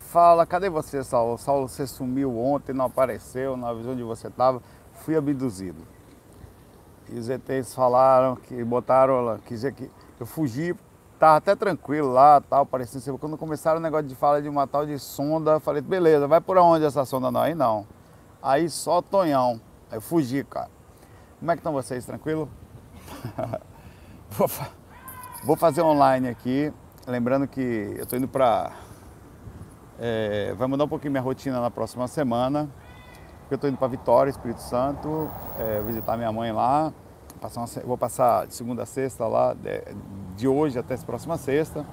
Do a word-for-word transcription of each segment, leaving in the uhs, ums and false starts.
Fala, cadê você, Saulo? Saulo, você sumiu ontem, não apareceu, não avisou onde você estava. Fui abduzido. E os E Tês falaram que botaram, quer dizer que eu fugi, tava até tranquilo lá, tal, parecia ser. Quando começaram o negócio de falar de uma tal de sonda, eu falei, beleza, vai por onde essa sonda? Não, aí não. Aí só Tonhão. Aí eu fugi, cara. Como é que estão vocês, tranquilo? vou, fa vou fazer online aqui, lembrando que eu tô indo pra... É, vai mudar um pouquinho minha rotina na próxima semana, porque eu estou indo para Vitória, Espírito Santo, é, visitar minha mãe lá, passar uma, vou passar de segunda a sexta lá, de, de hoje até a próxima sexta,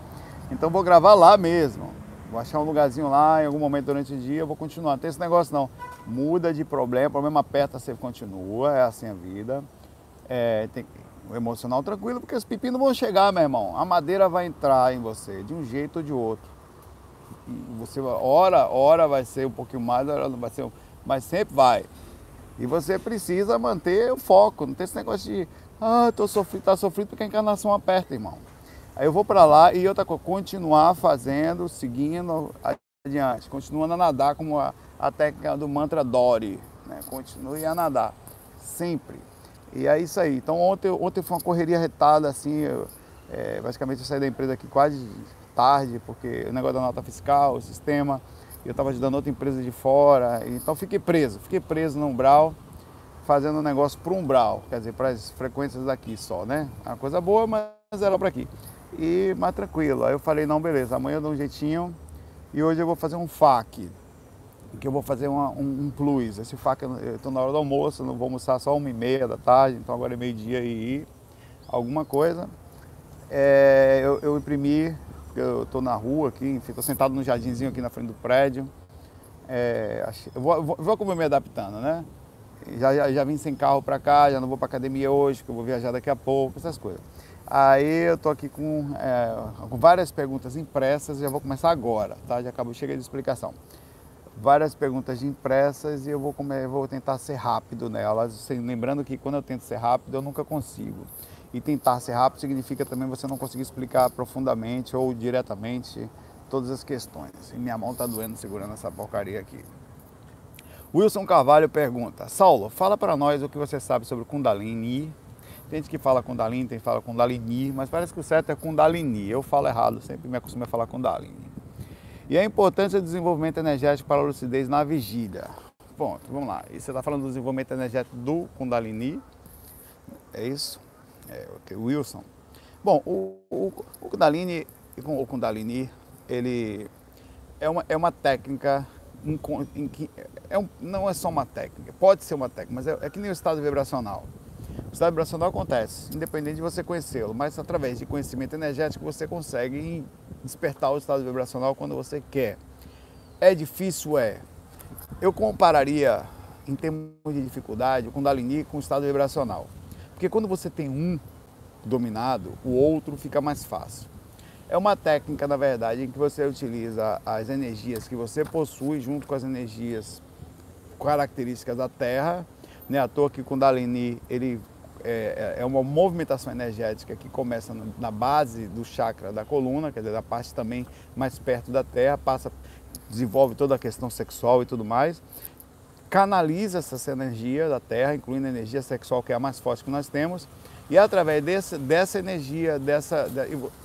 então vou gravar lá mesmo, vou achar um lugarzinho lá, em algum momento durante o dia eu vou continuar, não tem esse negócio não, muda de problema, problema aperta, você continua, é assim a vida, é, tem o emocional tranquilo, porque os pepinos vão chegar, meu irmão, a madeira vai entrar em você, de um jeito ou de outro. Você hora, hora vai ser um pouquinho mais, hora não vai ser, mas sempre vai. E você precisa manter o foco, não tem esse negócio de ah, tô sofrido, tá sofrido porque a encarnação aperta, irmão. Aí eu vou para lá e outra coisa, continuar fazendo, seguindo adiante, continuando a nadar como a, a técnica do mantra Dori, né? Continue a nadar, sempre. E é isso aí. Então ontem, ontem foi uma correria retada, assim, eu, é, basicamente eu saí da empresa aqui quase tarde, porque o negócio da nota fiscal, o sistema, eu estava ajudando outra empresa de fora, então fiquei preso, fiquei preso no Brau, fazendo um negócio para um Brau, quer dizer, para as frequências daqui só, né? Uma coisa boa, mas era para aqui. E mais tranquilo, aí eu falei, não, beleza, amanhã eu dou um jeitinho, e hoje eu vou fazer um F A C, que eu vou fazer uma, um, um plus, esse F A C, eu estou na hora do almoço, não vou almoçar só uma e meia da tarde, então agora é meio dia e alguma coisa, é, eu, eu imprimi. Eu estou na rua aqui, estou sentado no jardinzinho aqui na frente do prédio. É, eu vou, vou, vou como eu me adaptando, né? Já, já, já vim sem carro para cá, já não vou para academia hoje, que eu vou viajar daqui a pouco, essas coisas. Aí eu estou aqui com, é, com várias perguntas impressas, já vou começar agora, tá? Já acabou, chega de explicação. Várias perguntas impressas e eu vou, comer, vou tentar ser rápido nelas. Lembrando que quando eu tento ser rápido, eu nunca consigo. E tentar ser rápido significa também você não conseguir explicar profundamente ou diretamente todas as questões. E minha mão tá doendo segurando essa porcaria aqui. Wilson Carvalho pergunta, Saulo, fala para nós o que você sabe sobre Kundalini. Tem gente que fala Kundalini, tem que fala Kundalini, mas parece que o certo é Kundalini. Eu falo errado, sempre me acostumo a falar Kundalini. E a importância do desenvolvimento energético para a lucidez na vigília. Ponto, vamos lá. E você está falando do desenvolvimento energético do Kundalini? É isso? É, okay, Wilson. Bom, o, o, o Kundalini, o Kundalini, ele é uma, é uma técnica, em, em que é um, não é só uma técnica, pode ser uma técnica, mas é, é que nem o estado vibracional. O estado vibracional acontece, independente de você conhecê-lo, mas através de conhecimento energético você consegue despertar o estado vibracional quando você quer. É difícil, é. Eu compararia, em termos de dificuldade, o Kundalini com o estado vibracional. Porque quando você tem um dominado, o outro fica mais fácil. É uma técnica, na verdade, em que você utiliza as energias que você possui junto com as energias características da Terra. Não é à toa que o Kundalini ele é, é uma movimentação energética que começa na base do chakra da coluna, quer dizer, da parte também mais perto da Terra, passa, desenvolve toda a questão sexual e tudo mais. Canaliza essa energia da Terra, incluindo a energia sexual, que é a mais forte que nós temos, e através desse, dessa energia, dessa,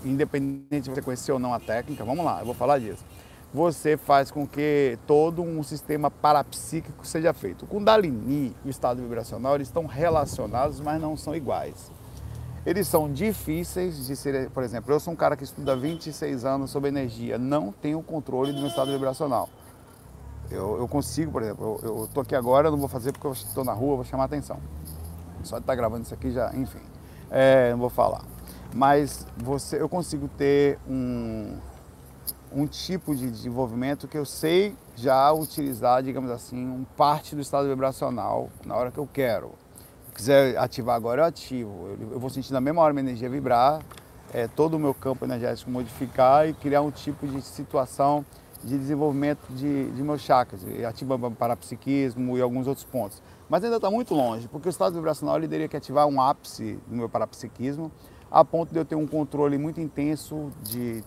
independente de você conhecer ou não a técnica, vamos lá, eu vou falar disso, você faz com que todo um sistema parapsíquico seja feito. O Kundalini e o estado vibracional eles estão relacionados, mas não são iguais. Eles são difíceis de ser, por exemplo, eu sou um cara que estuda vinte e seis anos sobre energia, não tenho controle do meu estado vibracional. Eu, eu consigo, por exemplo, eu estou aqui agora, eu não vou fazer porque eu estou na rua, vou chamar a atenção. Só de estar gravando isso aqui já, enfim, é, não vou falar. Mas você, eu consigo ter um, um tipo de desenvolvimento que eu sei já utilizar, digamos assim, um parte do estado vibracional na hora que eu quero. Se quiser ativar agora, eu ativo. Eu, eu vou sentir na mesma hora minha energia vibrar, é, todo o meu campo energético modificar e criar um tipo de situação de desenvolvimento de, de meus chakras, ativa parapsiquismo e alguns outros pontos. Mas ainda está muito longe, porque o estado vibracional ele teria que ativar um ápice do meu parapsiquismo, a ponto de eu ter um controle muito intenso de,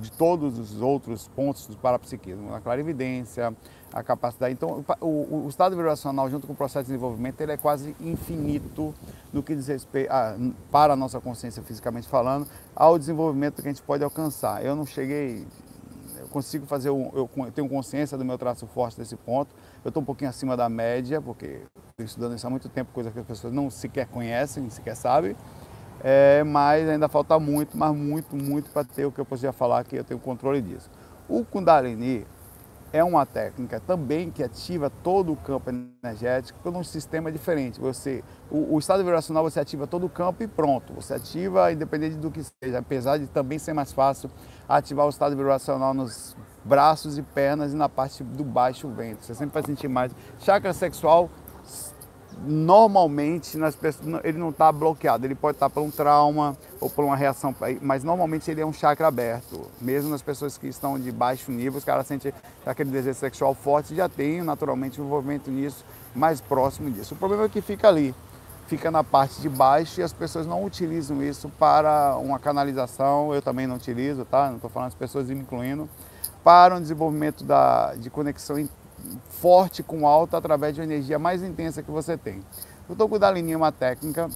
de todos os outros pontos do parapsiquismo, a clarividência, a capacidade. Então, o, o estado vibracional, junto com o processo de desenvolvimento, ele é quase infinito no que diz respeito, a, para a nossa consciência fisicamente falando, ao desenvolvimento que a gente pode alcançar. Eu não cheguei, eu consigo fazer, um, eu tenho consciência do meu traço forte desse ponto, eu estou um pouquinho acima da média, porque estou estudando isso há muito tempo, coisa que as pessoas não sequer conhecem, nem sequer sabem. É, mas ainda falta muito, mas muito, muito para ter o que eu podia falar que eu tenho controle disso. O Kundalini é uma técnica também que ativa todo o campo energético por um sistema diferente. Você, o, o estado vibracional você ativa todo o campo e pronto, você ativa independente do que seja, apesar de também ser mais fácil ativar o estado vibracional nos braços e pernas e na parte do baixo ventre. Você sempre vai sentir mais. Chakra sexual, normalmente, nas pessoas, ele não está bloqueado, ele pode estar por um trauma ou por uma reação, mas normalmente ele é um chakra aberto. Mesmo nas pessoas que estão de baixo nível, os caras sentem aquele desejo sexual forte, já tem naturalmente um envolvimento nisso, mais próximo disso. O problema é que fica ali, fica na parte de baixo e as pessoas não utilizam isso para uma canalização, eu também não utilizo, tá? Não estou falando as pessoas me incluindo, para um desenvolvimento da, de conexão interna forte com alta através de uma energia mais intensa que você tem. O Kundalini é uma técnica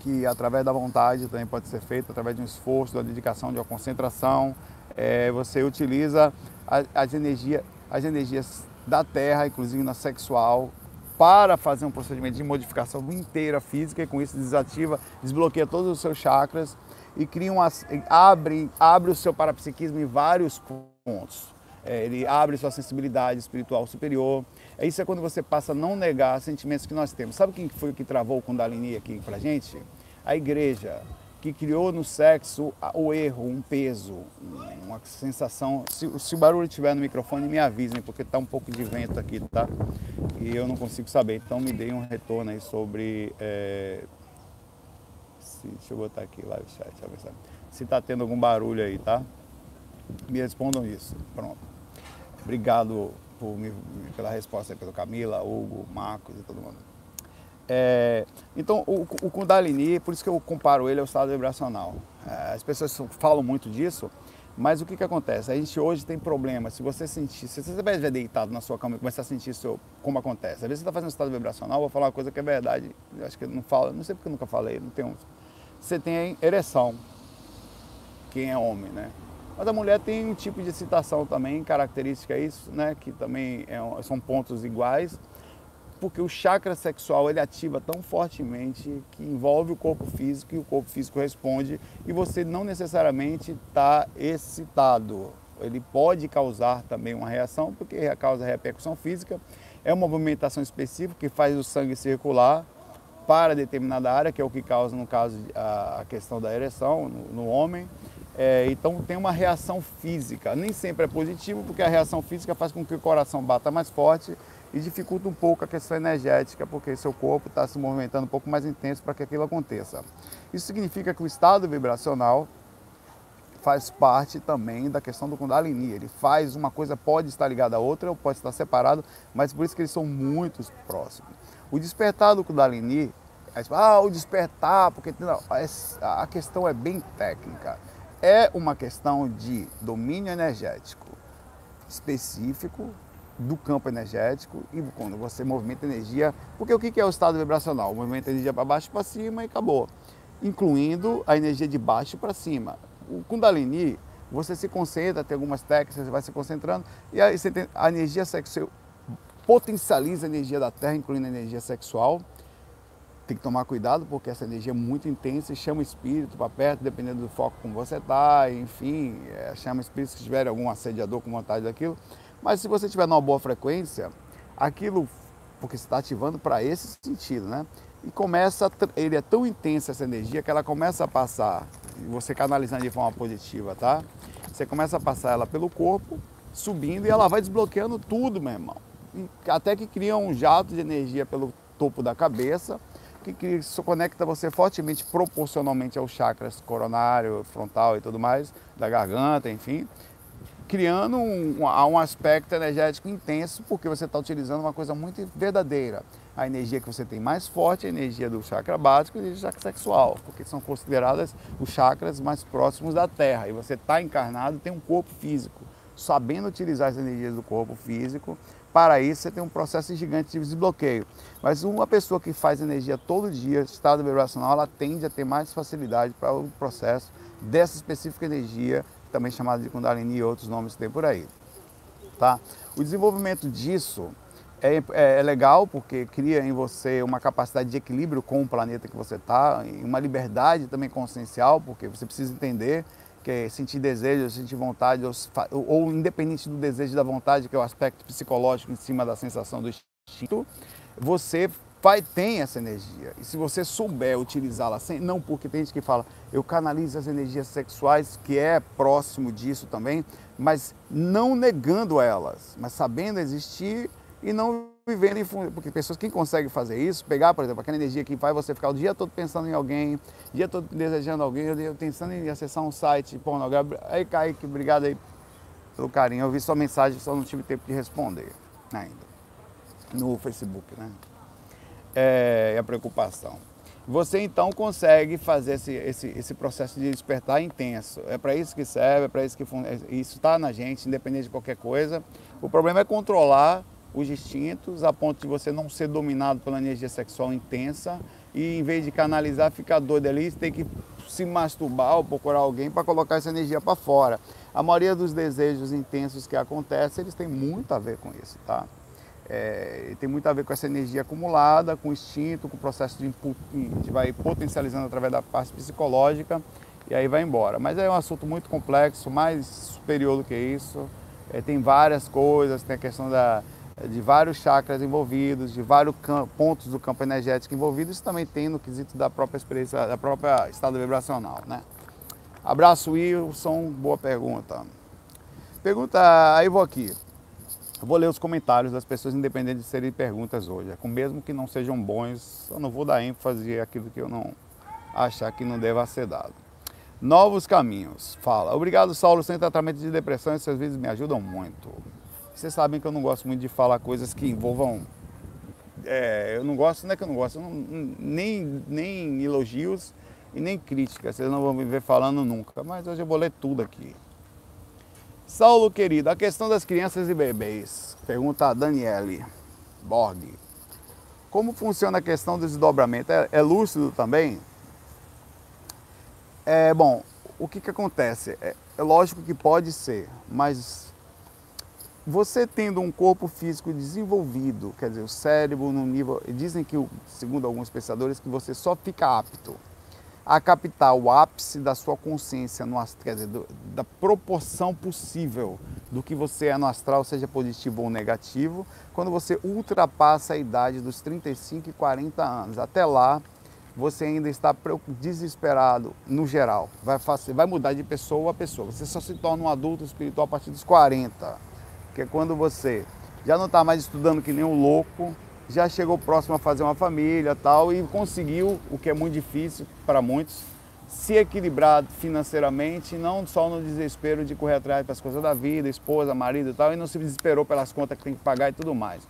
que através da vontade também pode ser feita, através de um esforço, da dedicação, de uma concentração. É, você utiliza a, as, energia, as energias da terra, inclusive na sexual, para fazer um procedimento de modificação inteira física e com isso desativa, desbloqueia todos os seus chakras e cria uma, abre, abre o seu parapsiquismo em vários pontos. É, ele abre sua sensibilidade espiritual superior. Isso é quando você passa a não negar sentimentos que nós temos. Sabe quem foi que travou o Kundalini aqui pra gente? A igreja, que criou no sexo o erro, um peso, uma sensação. Se, se o barulho estiver no microfone, me avisem, porque tá um pouco de vento aqui, tá? E eu não consigo saber. Então me deem um retorno aí sobre... É... Se, deixa eu botar aqui live chat, se tá tendo algum barulho aí, tá? Me respondam isso. Pronto. Obrigado por me, pela resposta, pelo Camila, Hugo, Marcos e todo mundo. É, então, o, o Kundalini, por isso que eu comparo ele ao estado vibracional. É, as pessoas falam muito disso, mas o que, que acontece? A gente hoje tem problemas. Se você sentir, se você estiver deitado na sua cama e começar a sentir seu, como acontece. Às vezes você está fazendo um estado vibracional, eu vou falar uma coisa que é verdade. Eu acho que eu não falo, não sei porque eu nunca falei. Não tenho, você tem ereção, quem é homem, né? Mas a mulher tem um tipo de excitação também, característica isso, né? Que também é um, são pontos iguais, porque o chakra sexual ele ativa tão fortemente que envolve o corpo físico e o corpo físico responde e você não necessariamente está excitado. Ele pode causar também uma reação, porque causa repercussão física, é uma movimentação específica que faz o sangue circular para determinada área, que é o que causa, no caso, a questão da ereção no, no homem. É, então tem uma reação física, nem sempre é positivo, porque a reação física faz com que o coração bata mais forte e dificulta um pouco a questão energética, porque seu corpo está se movimentando um pouco mais intenso para que aquilo aconteça. Isso significa que o estado vibracional faz parte também da questão do Kundalini, ele faz uma coisa, pode estar ligada a outra ou pode estar separado, mas por isso que eles são muito próximos. O despertar do Kundalini, ah, o despertar, porque não, a questão é bem técnica. É uma questão de domínio energético específico do campo energético e quando você movimenta energia, porque o que é o estado vibracional? Movimenta energia para baixo e para cima e acabou, incluindo a energia de baixo para cima. O Kundalini, você se concentra, tem algumas técnicas, você vai se concentrando e aí você tem a energia sexual, potencializa a energia da Terra, incluindo a energia sexual. Tem que tomar cuidado porque essa energia é muito intensa e chama o espírito para perto, dependendo do foco como você está, enfim, é, chama o espírito se tiver algum assediador com vontade daquilo. Mas se você tiver numa boa frequência, aquilo, porque você está ativando para esse sentido, né? E começa, ele é tão intensa essa energia que ela começa a passar, você canalizando de forma positiva, tá? Você começa a passar ela pelo corpo, subindo e ela vai desbloqueando tudo, meu irmão. Até que cria um jato de energia pelo topo da cabeça, que isso conecta você fortemente, proporcionalmente aos chakras coronário, frontal e tudo mais, da garganta, enfim, criando um, um aspecto energético intenso, porque você está utilizando uma coisa muito verdadeira. a energia que você tem mais forte, a energia do chakra básico e do chakra sexual, porque são consideradas os chakras mais próximos da Terra. E você está encarnado, tem um corpo físico, sabendo utilizar as energias do corpo físico. Para isso, você tem um processo gigante de desbloqueio. Mas uma pessoa que faz energia todo dia, estado vibracional, ela tende a ter mais facilidade para o processo dessa específica energia, também chamada de Kundalini e outros nomes que tem por aí. Tá? O desenvolvimento disso é, é, é legal porque cria em você uma capacidade de equilíbrio com o planeta que você está, uma liberdade também consciencial, porque você precisa entender que é sentir desejo, sentir vontade, ou, ou independente do desejo e da vontade, que é o aspecto psicológico em cima da sensação do instinto, você vai, tem essa energia. E se você souber utilizá-la, sem, não porque tem gente que fala, eu canalizo as energias sexuais, que é próximo disso também, mas não negando elas, mas sabendo existir e não vivendo em fundo, porque pessoas que conseguem fazer isso, pegar, por exemplo, aquela energia que faz você ficar o dia todo pensando em alguém, o dia todo desejando alguém, o dia todo pensando em acessar um site pornográfico. Aí, Kaique, obrigado aí pelo carinho. Eu vi sua mensagem, só não tive tempo de responder ainda. No Facebook, né? É a preocupação. Você, então, consegue fazer esse, esse, esse processo de despertar intenso. É para isso que serve, é para isso que funciona. Isso está na gente, independente de qualquer coisa. O problema é controlar os instintos, a ponto de você não ser dominado pela energia sexual intensa e, em vez de canalizar, ficar doido ali, você tem que se masturbar ou procurar alguém para colocar essa energia para fora. A maioria dos desejos intensos que acontecem, eles têm muito a ver com isso, tá? É, tem muito a ver com essa energia acumulada, com o instinto, com o processo de input, que vai potencializando através da parte psicológica e aí vai embora. Mas é um assunto muito complexo, mais superior do que isso. É, tem várias coisas, tem a questão da... de vários chakras envolvidos, de vários pontos do campo energético envolvidos, isso também tem no quesito da própria experiência, da própria estado vibracional, né? Abraço, Wilson, boa pergunta. Pergunta, aí vou aqui. Eu vou ler os comentários das pessoas, independente de serem perguntas hoje, mesmo que não sejam bons, eu não vou dar ênfase àquilo que eu não achar que não deva ser dado. Novos Caminhos, fala. Obrigado, Saulo, sem tratamento de depressão, esses vídeos me ajudam muito. Vocês sabem que eu não gosto muito de falar coisas que envolvam... É, eu não gosto, não é que eu não gosto, eu não, nem, nem elogios e nem críticas. Vocês não vão me ver falando nunca, mas hoje eu vou ler tudo aqui. Saulo, querido, a questão das crianças e bebês. Pergunta a Daniele Borg. Como funciona a questão do desdobramento? É, é lúcido também? É, bom, o que, que acontece? É, é lógico que pode ser, mas... Você tendo um corpo físico desenvolvido, quer dizer, o cérebro no nível... Dizem que, segundo alguns pensadores, que você só fica apto a captar o ápice da sua consciência, no astral, quer dizer, do, da proporção possível do que você é no astral, seja positivo ou negativo, quando você ultrapassa a idade dos trinta e cinco e quarenta anos. Até lá, você ainda está desesperado, no geral. Vai, vai mudar de pessoa a pessoa. Você só se torna um adulto espiritual a partir dos quarenta. Que é quando você já não está mais estudando que nem um louco, já chegou próximo a fazer uma família tal, e conseguiu, o que é muito difícil para muitos, se equilibrar financeiramente, não só no desespero de correr atrás das coisas da vida, esposa, marido e tal, e não se desesperou pelas contas que tem que pagar e tudo mais.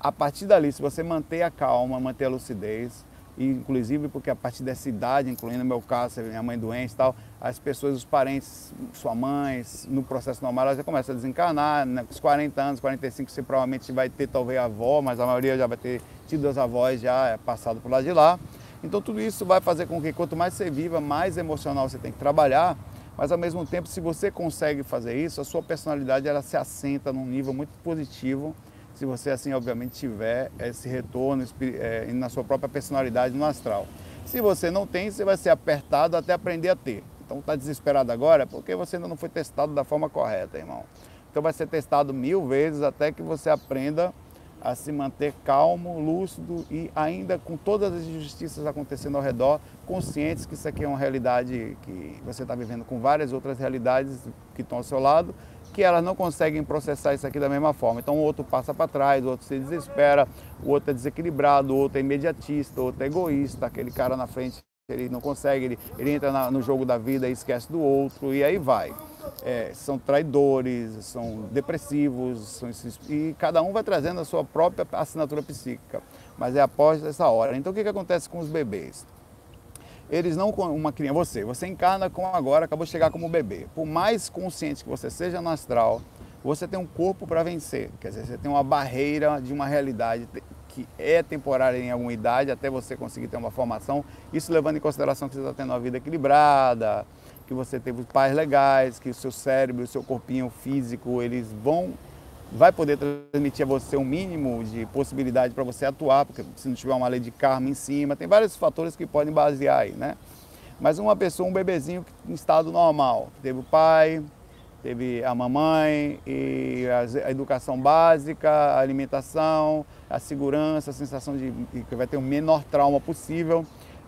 A partir dali, se você manter a calma, manter a lucidez, e inclusive porque a partir dessa idade, incluindo o meu caso, minha mãe doente e tal, as pessoas, os parentes, sua mãe, no processo normal, ela já começa a desencarnar, né? Com os quarenta anos, quarenta e cinco, você provavelmente vai ter talvez a avó, mas a maioria já vai ter tido as avós, já é passado por lá de lá. Então tudo isso vai fazer com que quanto mais você viva, mais emocional você tem que trabalhar, mas ao mesmo tempo, se você consegue fazer isso, a sua personalidade ela se assenta num nível muito positivo, se você, assim, obviamente, tiver esse retorno é, na sua própria personalidade no astral. Se você não tem, você vai ser apertado até aprender a ter. Então, está desesperado agora porque você ainda não foi testado da forma correta, irmão. Então, vai ser testado mil vezes até que você aprenda a se manter calmo, lúcido e ainda com todas as injustiças acontecendo ao redor, conscientes que isso aqui é uma realidade que você está vivendo com várias outras realidades que estão ao seu lado, que elas não conseguem processar isso aqui da mesma forma. Então, o outro passa para trás, o outro se desespera, o outro é desequilibrado, o outro é imediatista, o outro é egoísta, aquele cara na frente, ele não consegue, ele, ele entra na, no jogo da vida e esquece do outro, e aí vai. É, são traidores, são depressivos, são, e cada um vai trazendo a sua própria assinatura psíquica. mas é após essa hora. Então o que, que acontece com os bebês? Eles não, uma criança, você, você encarna com agora, acabou de chegar como bebê. Por mais consciente que você seja no astral, você tem um corpo para vencer. Quer dizer, você tem uma barreira de uma realidade que é temporária em alguma idade, até você conseguir ter uma formação. Isso levando em consideração que você está tendo uma vida equilibrada, que você teve pais legais, que o seu cérebro, o seu corpinho físico, eles vão... vai poder transmitir a você um mínimo de possibilidade para você atuar, porque se não tiver uma lei de karma em cima, tem vários fatores que podem basear aí, né? Mas uma pessoa, um bebezinho em estado normal, que teve o pai, teve a mamãe, e a educação básica, a alimentação, a segurança, a sensação de que vai ter o menor trauma possível,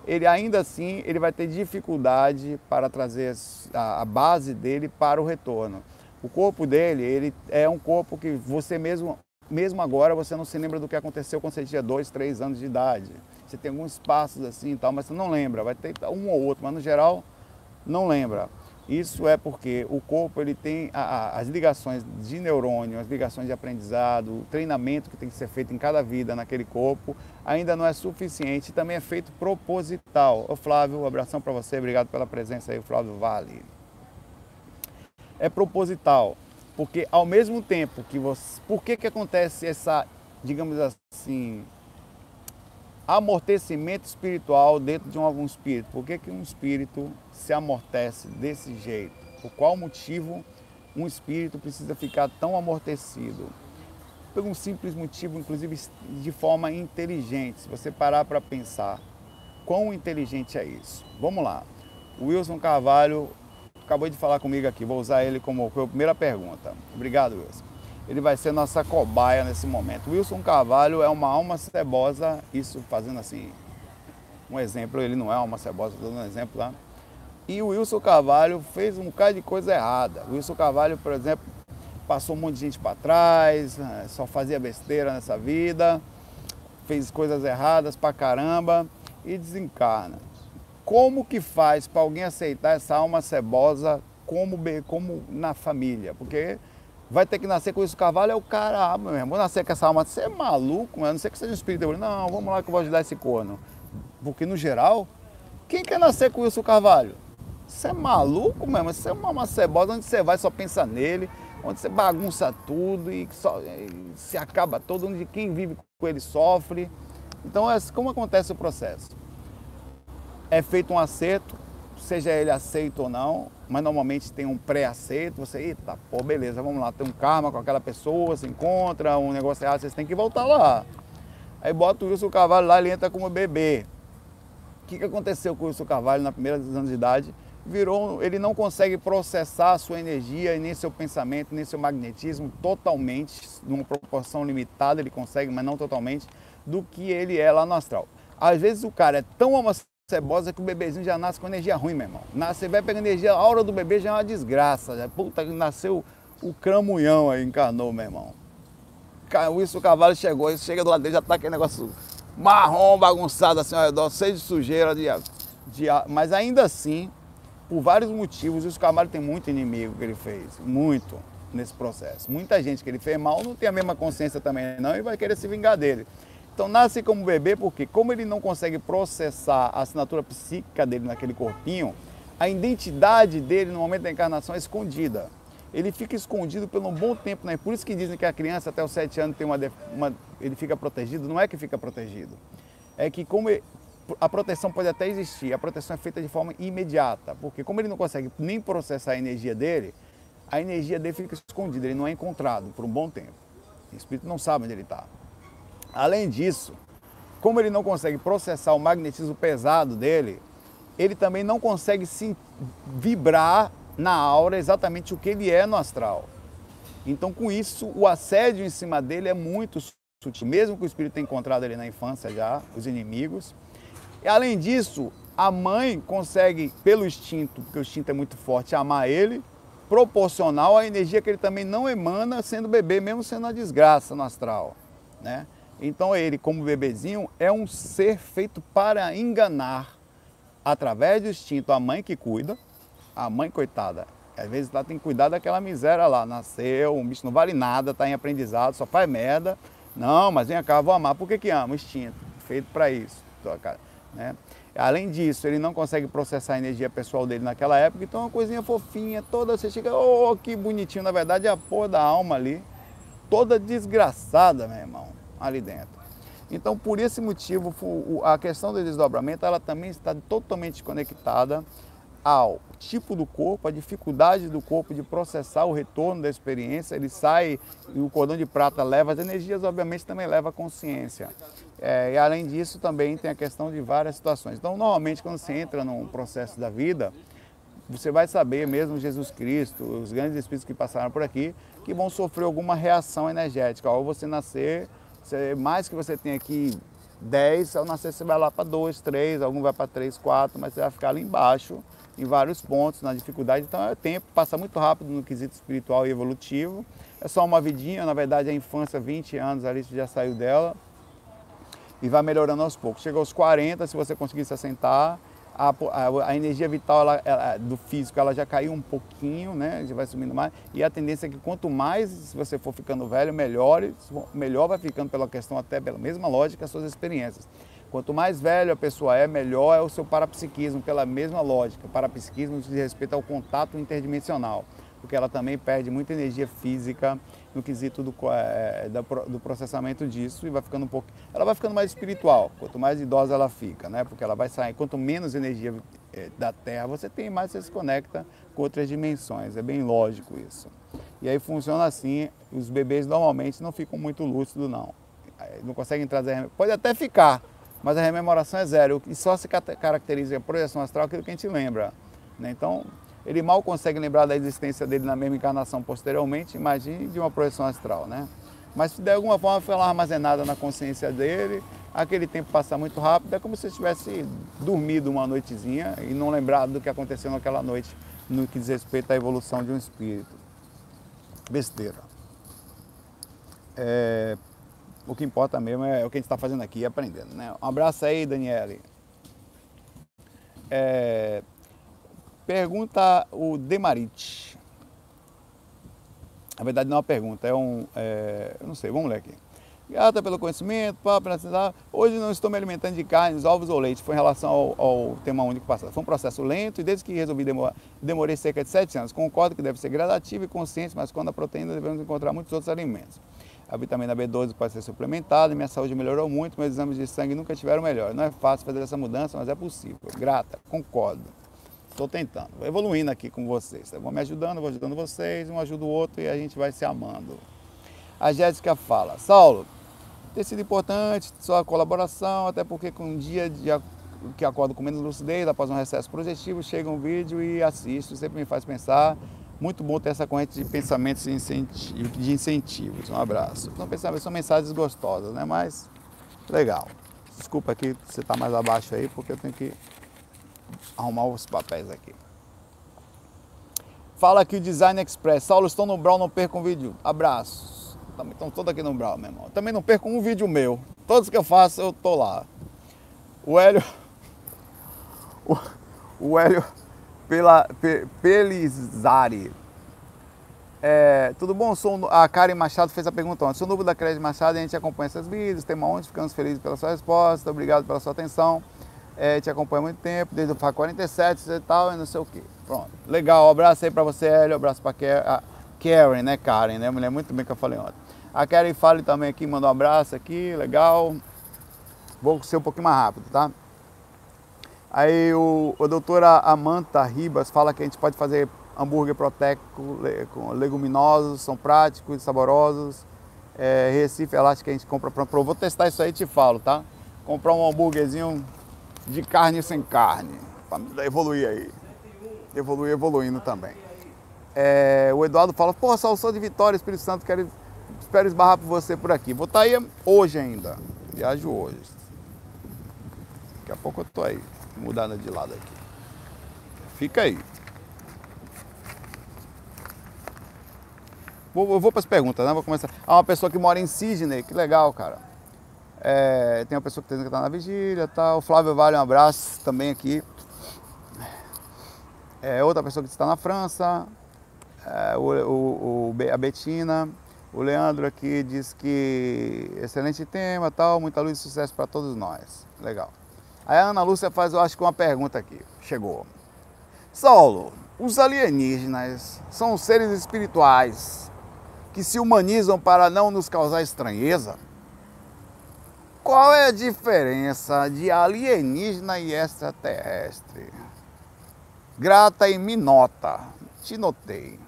ele ainda assim ele vai ter dificuldade para trazer a, a base dele para o retorno. O corpo dele, ele é um corpo que você mesmo, mesmo agora, você não se lembra do que aconteceu quando você tinha dois, três anos de idade. Você tem alguns passos assim e tal, mas você não lembra. Vai ter um ou outro, mas no geral, não lembra. Isso é porque o corpo, ele tem a, a, as ligações de neurônio, as ligações de aprendizado, o treinamento que tem que ser feito em cada vida naquele corpo, ainda não é suficiente. Também é feito proposital. Ô Flávio, um abração para você, obrigado pela presença aí, o Flávio Vale. É proposital, porque ao mesmo tempo que você... Por que que acontece essa, digamos assim, amortecimento espiritual dentro de um espírito? Por que que um espírito se amortece desse jeito? Por qual motivo um espírito precisa ficar tão amortecido? Por um simples motivo, inclusive de forma inteligente, se você parar para pensar, quão inteligente é isso? Vamos lá, o Wilson Carvalho... acabou de falar comigo aqui, vou usar ele como a primeira pergunta. Obrigado, Wilson. Ele vai ser nossa cobaia nesse momento. Wilson Carvalho é uma alma cebosa, isso fazendo assim, um exemplo, ele não é alma cebosa, estou dando um exemplo lá. E o Wilson Carvalho fez um bocado de coisa errada. O Wilson Carvalho, por exemplo, passou um monte de gente para trás, só fazia besteira nessa vida, fez coisas erradas pra caramba e desencarna. Como que faz para alguém aceitar essa alma cebosa como, como na família? Porque vai ter que nascer com isso, o Carvalho é o cara, meu irmão, nascer com essa alma, você é maluco, meu? A não ser que seja um espírito, eu, não, vamos lá que eu vou ajudar esse corno. Porque no geral, quem quer nascer com isso, o Carvalho? Você é maluco mesmo, você é uma alma cebosa, onde você vai só pensa nele, onde você bagunça tudo e, só, e se acaba todo, onde quem vive com ele sofre. Então, é, como acontece o processo? É feito um acerto, seja ele aceito ou não, mas normalmente tem um pré-aceito, você, eita, pô, beleza, vamos lá, tem um karma com aquela pessoa, se encontra, um negócio errado, vocês têm que voltar lá. Aí bota o Wilson Carvalho lá, ele entra como bebê. O que, que aconteceu com o Wilson Carvalho na primeira anos de idade? Virou, ele não consegue processar a sua energia, nem seu pensamento, nem seu magnetismo totalmente, numa proporção limitada ele consegue, mas não totalmente, do que ele é lá no astral. Às vezes o cara é tão amassado, cebosa que o bebezinho já nasce com energia ruim, meu irmão. Nasce, vai pegar energia, a aura do bebê já é uma desgraça. Já, puta, nasceu o cramunhão aí, encarnou, meu irmão. O Wilson Carvalho chegou, chega do lado dele, já tá aquele negócio marrom, bagunçado assim ao redor, cheio de sujeira, de, de, mas ainda assim, por vários motivos, o Wilson Carvalho tem muito inimigo que ele fez, muito nesse processo. Muita gente que ele fez mal não tem a mesma consciência também não e vai querer se vingar dele. Então nasce como bebê porque, como ele não consegue processar a assinatura psíquica dele naquele corpinho, a identidade dele no momento da encarnação é escondida. Ele fica escondido por um bom tempo, né? Por isso que dizem que a criança até os sete anos tem uma, uma, ele fica protegido. Não é que fica protegido, é que como ele, a proteção pode até existir, a proteção é feita de forma imediata, porque como ele não consegue nem processar a energia dele, a energia dele fica escondida, ele não é encontrado por um bom tempo. O espírito não sabe onde ele está. Além disso, como ele não consegue processar o magnetismo pesado dele, ele também não consegue se vibrar na aura exatamente o que ele é no astral. Então, com isso, o assédio em cima dele é muito sutil, mesmo que o espírito tenha encontrado ele na infância já, os inimigos. E, além disso, a mãe consegue, pelo instinto, porque o instinto é muito forte, amar ele, proporcional à energia que ele também não emana sendo bebê, mesmo sendo uma desgraça no astral, né? Então ele, como bebezinho, é um ser feito para enganar, através do instinto, a mãe que cuida, a mãe coitada. Às vezes ela tem que cuidar daquela miséria lá, nasceu, um bicho não vale nada, está em aprendizado, só faz merda, Não, mas vem cá, vou amar. Por que que ama? Instinto, feito para isso. Né? Além disso, ele não consegue processar a energia pessoal dele naquela época, então é uma coisinha fofinha, toda, você chega, oh, que bonitinho, na verdade é a porra da alma ali, toda desgraçada, meu irmão, ali dentro. Então, por esse motivo, a questão do desdobramento, ela também está totalmente conectada ao tipo do corpo, a dificuldade do corpo de processar o retorno da experiência, ele sai, e o cordão de prata leva as energias, obviamente também leva a consciência. É, e além disso, também tem a questão de várias situações. Então, normalmente, quando você entra num processo da vida, você vai saber, mesmo Jesus Cristo, os grandes espíritos que passaram por aqui, que vão sofrer alguma reação energética. Ao você nascer, você, mais que você tenha aqui dez, ao nascer você vai lá para dois, três, algum vai para três, quatro, mas você vai ficar ali embaixo, em vários pontos, na dificuldade. Então, é o tempo, passa muito rápido no quesito espiritual e evolutivo. É só uma vidinha, na verdade, a infância, vinte anos, ali você já saiu dela e vai melhorando aos poucos. Chega aos quarenta, se você conseguir se assentar, a, a, a energia vital ela, ela, do físico ela já caiu um pouquinho, né? Já vai sumindo mais. E a tendência é que quanto mais se você for ficando velho, melhor, melhor vai ficando pela questão, até pela mesma lógica, as suas experiências. Quanto mais velho a pessoa é, melhor é o seu parapsiquismo, pela mesma lógica. O parapsiquismo diz respeito ao contato interdimensional, porque ela também perde muita energia física no quesito do, é, do processamento disso e vai ficando um pouco. Ela vai ficando mais espiritual, quanto mais idosa ela fica, né? Porque ela vai sair. Quanto menos energia da Terra você tem, mais você se conecta com outras dimensões. É bem lógico isso. E aí funciona assim: os bebês normalmente não ficam muito lúcidos, não. Não conseguem trazer. Pode até ficar, mas a rememoração é zero, e só se caracteriza a projeção astral aquilo que a gente lembra. Né? Então, ele mal consegue lembrar da existência dele na mesma encarnação posteriormente, imagine de uma projeção astral. Né? Mas se de alguma forma foi lá armazenada na consciência dele, aquele tempo passa muito rápido, é como se tivesse dormido uma noitezinha e não lembrado do que aconteceu naquela noite, no que diz respeito à evolução de um espírito. Besteira. É... O que importa mesmo é o que a gente está fazendo aqui, aprendendo, né? Um abraço aí, Daniele. É... Pergunta o Demarit. Na verdade, não é uma pergunta, é um... É... Eu não sei, vamos ler aqui. Grata pelo conhecimento, papo, hoje não estou me alimentando de carnes, ovos ou leite. Foi em relação ao, ao tema único passado. Foi um processo lento e desde que resolvi demorar, demorei cerca de sete anos. Concordo que deve ser gradativo e consciente, mas quando a proteína devemos encontrar muitos outros alimentos. A vitamina B doze pode ser suplementada, minha saúde melhorou muito, meus exames de sangue nunca tiveram melhor. Não é fácil fazer essa mudança, mas é possível. Grata, concordo. Estou tentando, vou evoluindo aqui com vocês. Vão me ajudando, vou ajudando vocês, um ajuda o outro e a gente vai se amando. A Jéssica fala, Saulo, tem sido importante sua colaboração, até porque com um dia de, que acordo com menos lucidez, após um recesso projetivo, chega um vídeo e assisto, sempre me faz pensar. Muito bom ter essa corrente de pensamentos de incentivos. Um abraço. Não pensava, são mensagens gostosas, né? Mas legal. Desculpa aqui você tá mais abaixo aí, porque eu tenho que arrumar os papéis aqui. Fala aqui o Design Express. Saulo, estou no Brau, não perco um vídeo. Abraços. Estão todos aqui no Brau, meu irmão. Também não perco um vídeo meu. Todos que eu faço, eu tô lá. O Hélio... O, o Hélio... Pela, pe, Pelizari. É, tudo bom? Sou, a Karen Machado fez a pergunta ontem. Sou novo da Grace Machado e a gente acompanha seus vídeos. Tema ontem, ficamos felizes pela sua resposta. Obrigado pela sua atenção. É, te acompanho há muito tempo, desde o F A C quarenta e sete e tal, e não sei o que. Pronto. Legal, um abraço aí pra você, Hélio. Um abraço pra Karen, né? Karen, né? Mulher, muito bem que eu falei ontem. A Karen fala também aqui, manda um abraço aqui. Legal. Vou ser um pouquinho mais rápido, tá? Aí o, a doutora Amanda Ribas fala que a gente pode fazer hambúrguer proteico, leguminosos, são práticos, saborosos. É, Recife, ela acha que a gente compra pronto. Vou testar isso aí e te falo, tá? Comprar um hambúrguerzinho de carne sem carne, para evoluir aí. Evoluir, evoluindo também. É, o Eduardo fala, pô, Saulo, sou de Vitória, Espírito Santo, quero, espero esbarrar por você por aqui. Vou estar aí hoje ainda, viajo hoje. Daqui a pouco eu tô aí. Mudar de lado aqui. Fica aí. Vou, eu vou para as perguntas, né? Vou começar. Ah, uma pessoa que mora em Sydney, que legal, cara. É, tem uma pessoa que está na vigília, tá? O Flávio Vale, um abraço também aqui. É, outra pessoa que está na França, é, o, o, o, a Bettina. O Leandro aqui diz que excelente tema, tal, muita luz e sucesso para todos nós. Legal. Aí a Ana Lúcia faz, eu acho que uma pergunta aqui. Chegou. Saulo, os alienígenas são seres espirituais que se humanizam para não nos causar estranheza? Qual é a diferença de alienígena e extraterrestre? Grata e me nota. Te notei.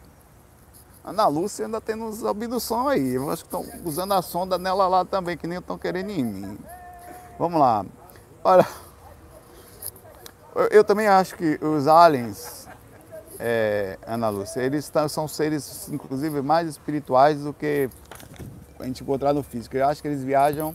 Ana Lúcia ainda tem uns abdução aí. Eu acho que estão usando a sonda nela lá também, que nem estão querendo em mim. Vamos lá. Olha, eu, eu também acho que os aliens, é, Ana Lúcia, eles são seres, inclusive, mais espirituais do que a gente encontrar no físico. Eu acho que eles viajam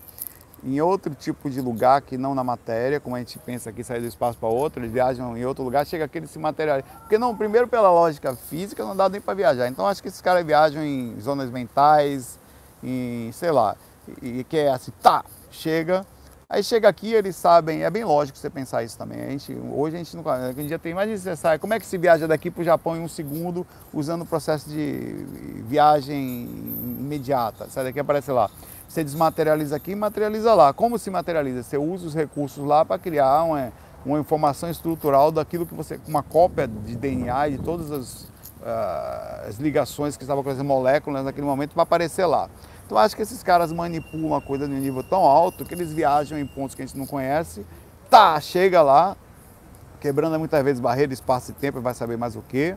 em outro tipo de lugar que não na matéria, como a gente pensa aqui, sair do espaço para outro, eles viajam em outro lugar, chega aqui eles se materializam. Porque não, primeiro pela lógica física não dá nem para viajar. Então acho que esses caras viajam em zonas mentais, em, sei lá, e, e que é assim, tá, chega. Aí chega aqui, eles sabem, é bem lógico você pensar isso também. A gente, hoje a gente não hoje em dia tem mais necessário. Como é que se viaja daqui para o Japão em um segundo, usando o processo de viagem imediata? Sai daqui aparece lá. Você desmaterializa aqui e materializa lá. Como se materializa? Você usa os recursos lá para criar uma, uma informação estrutural daquilo que você... Uma cópia de D N A e de todas as, uh, as ligações que estavam com as moléculas naquele momento para aparecer lá. Então, acho que esses caras manipulam a coisa de um nível tão alto que eles viajam em pontos que a gente não conhece. Tá, chega lá, quebrando muitas vezes barreira, espaço e tempo, vai saber mais o quê.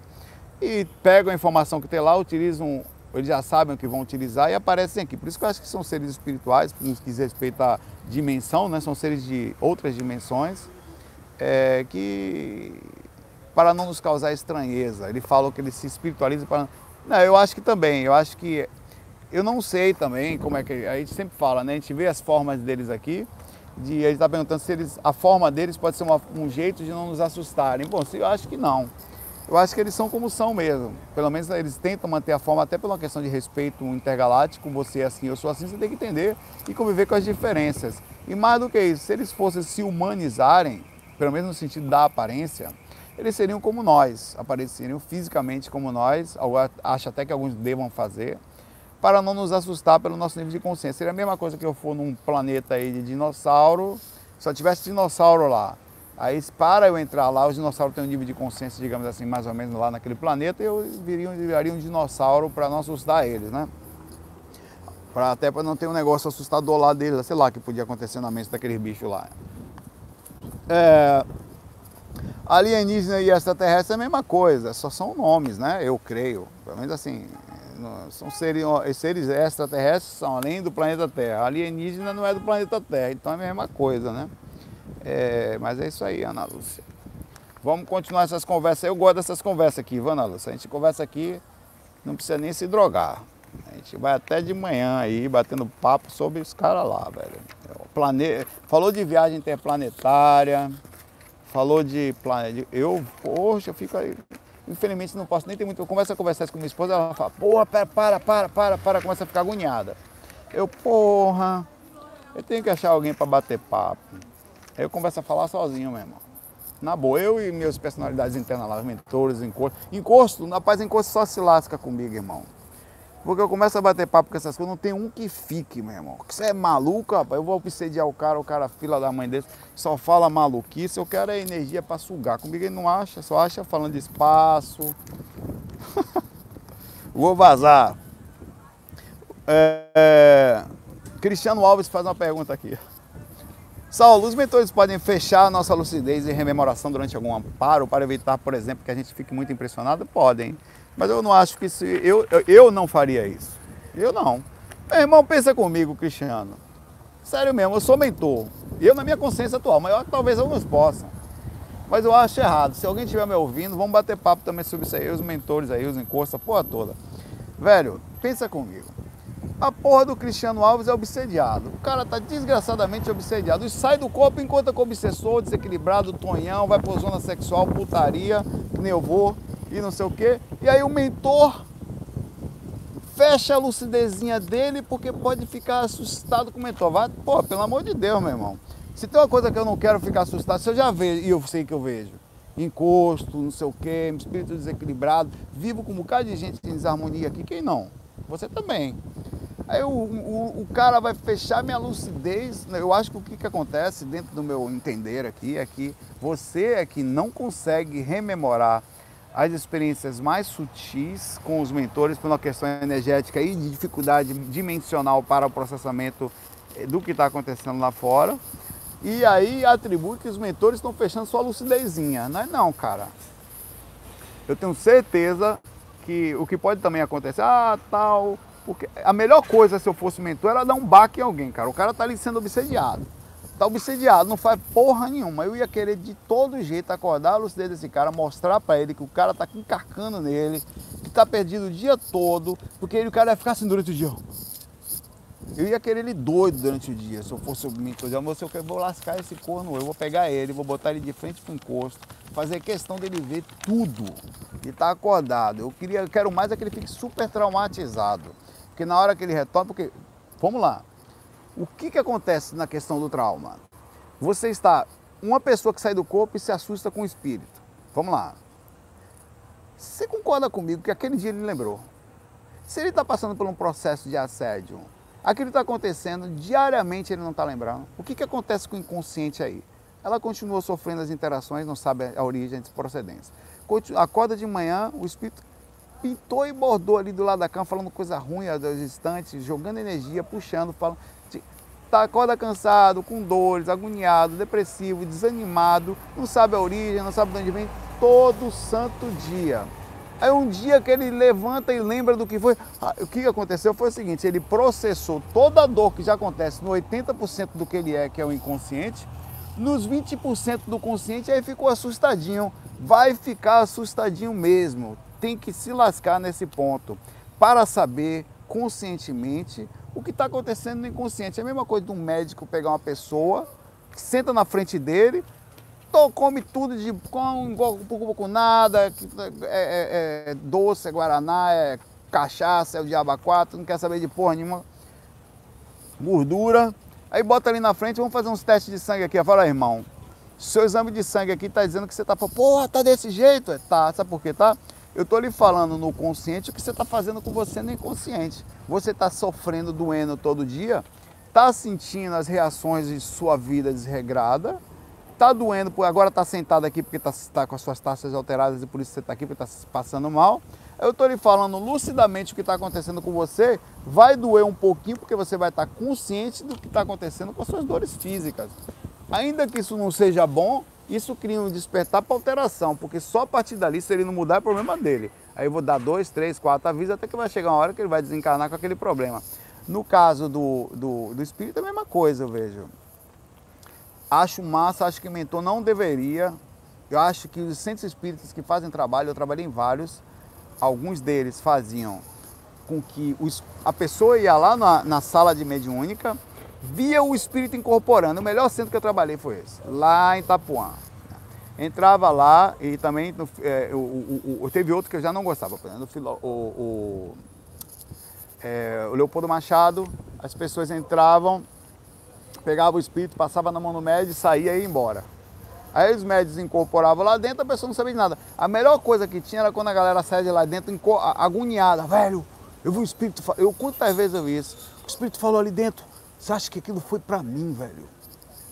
E pegam a informação que tem lá, utilizam... Eles já sabem o que vão utilizar e aparecem aqui. Por isso que eu acho que são seres espirituais, no que diz respeito à dimensão, né? São seres de outras dimensões, é, que para não nos causar estranheza. Ele falou que eles se espiritualizam para... Não, eu acho que também, eu acho que... Eu não sei também como é que... A gente sempre fala, né? A gente vê as formas deles aqui, de, a gente está perguntando se eles, a forma deles pode ser uma, um jeito de não nos assustarem. Bom, eu acho que não. Eu acho que eles são como são mesmo. Pelo menos eles tentam manter a forma, até por uma questão de respeito intergaláctico. Você é assim, eu sou assim, você tem que entender e conviver com as diferenças. E mais do que isso, se eles fossem se humanizarem, pelo menos no sentido da aparência, eles seriam como nós, apareceriam fisicamente como nós, acho até que alguns devam fazer, para não nos assustar pelo nosso nível de consciência. Seria a mesma coisa que eu for num planeta aí de dinossauro, só tivesse dinossauro lá. Aí, para eu entrar lá, os dinossauros têm um nível de consciência, digamos assim, mais ou menos lá naquele planeta, e eu viria, viraria um dinossauro para não assustar eles, né? Pra, até para não ter um negócio assustador lá deles, sei lá, que podia acontecer na mente daqueles bichos lá. É, alienígena e extraterrestre é a mesma coisa, só são nomes, né? Eu creio, pelo menos assim, são seres, seres extraterrestres são além do planeta Terra. Alienígena não é do planeta Terra, então é a mesma coisa, né? É, mas é isso aí, Ana Lúcia. Vamos continuar essas conversas. Eu gosto dessas conversas aqui, viu, Ana Lúcia? A gente conversa aqui, não precisa nem se drogar. A gente vai até de manhã aí, batendo papo sobre os caras lá, velho. Plane... Falou de viagem interplanetária, falou de... Plane... Eu, poxa, eu fico aí... Infelizmente, não posso nem ter muito... Eu começo a conversar com minha esposa, ela fala, porra, para, para, para, para, para, começa a ficar agoniada. Eu, porra, eu tenho que achar alguém para bater papo. Aí eu começo a falar sozinho mesmo. Na boa, eu e minhas personalidades internas lá, mentores, encosto. Encosto, rapaz, encosto só se lasca comigo, irmão. Porque eu começo a bater papo com essas coisas, não tem um que fique, meu irmão. Você é maluco, rapaz? Eu vou obsediar o cara, o cara fila da mãe dele, só fala maluquice, eu quero a energia pra sugar. Comigo ele não acha, só acha falando de espaço. Vou vazar. É, é, Cristiano Alves faz uma pergunta aqui. Saulo, os mentores podem fechar a nossa lucidez e rememoração durante algum amparo para evitar, por exemplo, que a gente fique muito impressionado? Podem, mas eu não acho que isso... Eu, eu, eu não faria isso. Eu não. Meu irmão, pensa comigo, Cristiano. Sério mesmo, eu sou mentor. Eu, na minha consciência atual, mas eu, talvez alguns possam. Mas eu acho errado. Se alguém estiver me ouvindo, vamos bater papo também sobre isso aí. Os mentores aí, os encostos, a porra toda. Velho, pensa comigo. A porra do Cristiano Alves é obsediado. O cara tá desgraçadamente obsediado. E sai do corpo enquanto com obsessor, desequilibrado, tonhão, vai pra zona sexual, putaria, nevô e não sei o quê. E aí o mentor fecha a lucidezinha dele porque pode ficar assustado com o mentor. Vai, pô, pelo amor de Deus, meu irmão. Se tem uma coisa que eu não quero ficar assustado, se eu já vejo, e eu sei que eu vejo, encosto, não sei o quê, espírito desequilibrado, vivo com um bocado de gente em desarmonia aqui, quem não? você também. Aí o, o, o cara vai fechar minha lucidez. Eu acho que o que, que acontece dentro do meu entender aqui é que você é que não consegue rememorar as experiências mais sutis com os mentores por uma questão energética e de dificuldade dimensional para o processamento do que está acontecendo lá fora. E aí atribui que os mentores estão fechando sua lucidezinha. Não é não, cara. Eu tenho certeza que o que pode também acontecer, ah, tal... Porque a melhor coisa, se eu fosse mentor, era dar um baque em alguém, cara. O cara tá ali sendo obsediado. Tá obsediado, não faz porra nenhuma. Eu ia querer de todo jeito acordar a lucidez desse cara, mostrar pra ele que o cara tá encarcando nele, que tá perdido o dia todo, porque ele, o cara ia ficar assim durante o dia. Eu ia querer ele doido durante o dia, se eu fosse mentor. Mas eu vou lascar esse corno, eu vou pegar ele, vou botar ele de frente pro encosto, fazer questão dele ver tudo e tá acordado. Eu queria, eu quero mais é que ele fique super traumatizado. Porque na hora que ele retorna, porque, vamos lá, o que, que acontece na questão do trauma? Você está, uma pessoa que sai do corpo e se assusta com o espírito, vamos lá. Você concorda comigo que aquele dia ele lembrou? Se ele está passando por um processo de assédio, aquilo está acontecendo, diariamente ele não está lembrando. O que, que acontece com o inconsciente aí? Ela continua sofrendo as interações, não sabe a origem, a procedência. Acorda de manhã, o espírito... pintou e bordou ali do lado da cama, falando coisa ruim aos instantes, jogando energia, puxando, falando... Tá, acorda cansado, com dores, agoniado, depressivo, desanimado, não sabe a origem, não sabe de onde vem, todo santo dia. Aí um dia que ele levanta e lembra do que foi... Ah, o que aconteceu foi o seguinte, ele processou toda a dor que já acontece no oitenta por cento do que ele é, que é o inconsciente, nos vinte por cento do consciente, aí ficou assustadinho. Vai ficar assustadinho mesmo. Tem que se lascar nesse ponto para saber conscientemente o que está acontecendo no inconsciente. É a mesma coisa de um médico pegar uma pessoa, que senta na frente dele, come tudo de com, com, com nada, é, é, é doce, é guaraná, é cachaça, é o diabo a quatro, não quer saber de porra nenhuma, gordura. Aí bota ali na frente, vamos fazer uns testes de sangue aqui. Fala, irmão, seu exame de sangue aqui está dizendo que você está falando, porra, tá desse jeito? Tá, sabe por quê, tá? Eu estou lhe falando no consciente o que você está fazendo com você no inconsciente. Você está sofrendo, doendo todo dia, está sentindo as reações de sua vida desregrada, está doendo, agora está sentado aqui porque está tá com as suas taxas alteradas e por isso você está aqui, porque está se passando mal. Eu estou lhe falando lucidamente o que está acontecendo com você, vai doer um pouquinho porque você vai estar tá consciente do que está acontecendo com as suas dores físicas. Ainda que isso não seja bom, isso cria um despertar para alteração, porque só a partir dali, se ele não mudar, é problema dele. Aí eu vou dar dois, três, quatro avisos, até que vai chegar uma hora que ele vai desencarnar com aquele problema. No caso do, do, do espírito, é a mesma coisa, eu vejo. Acho massa, acho que mentor não deveria. Eu acho que os centros espíritas que fazem trabalho, eu trabalhei em vários, alguns deles faziam com que os, a pessoa ia lá na, na sala de mediúnica, via o espírito incorporando. O melhor centro que eu trabalhei foi esse, lá em Itapuã. Entrava lá e também no, é, o, o, o, teve outro que eu já não gostava, por exemplo, o, o, é, o Leopoldo Machado. As pessoas entravam, pegavam o espírito, passavam na mão do médium, saía e ia embora. Aí os médios incorporavam lá dentro, a pessoa não sabia de nada. A melhor coisa que tinha era quando a galera saía de lá dentro agoniada, velho, eu vi o espírito, eu quantas vezes eu vi isso, o espírito falou ali dentro. Você acha que aquilo foi pra mim, velho?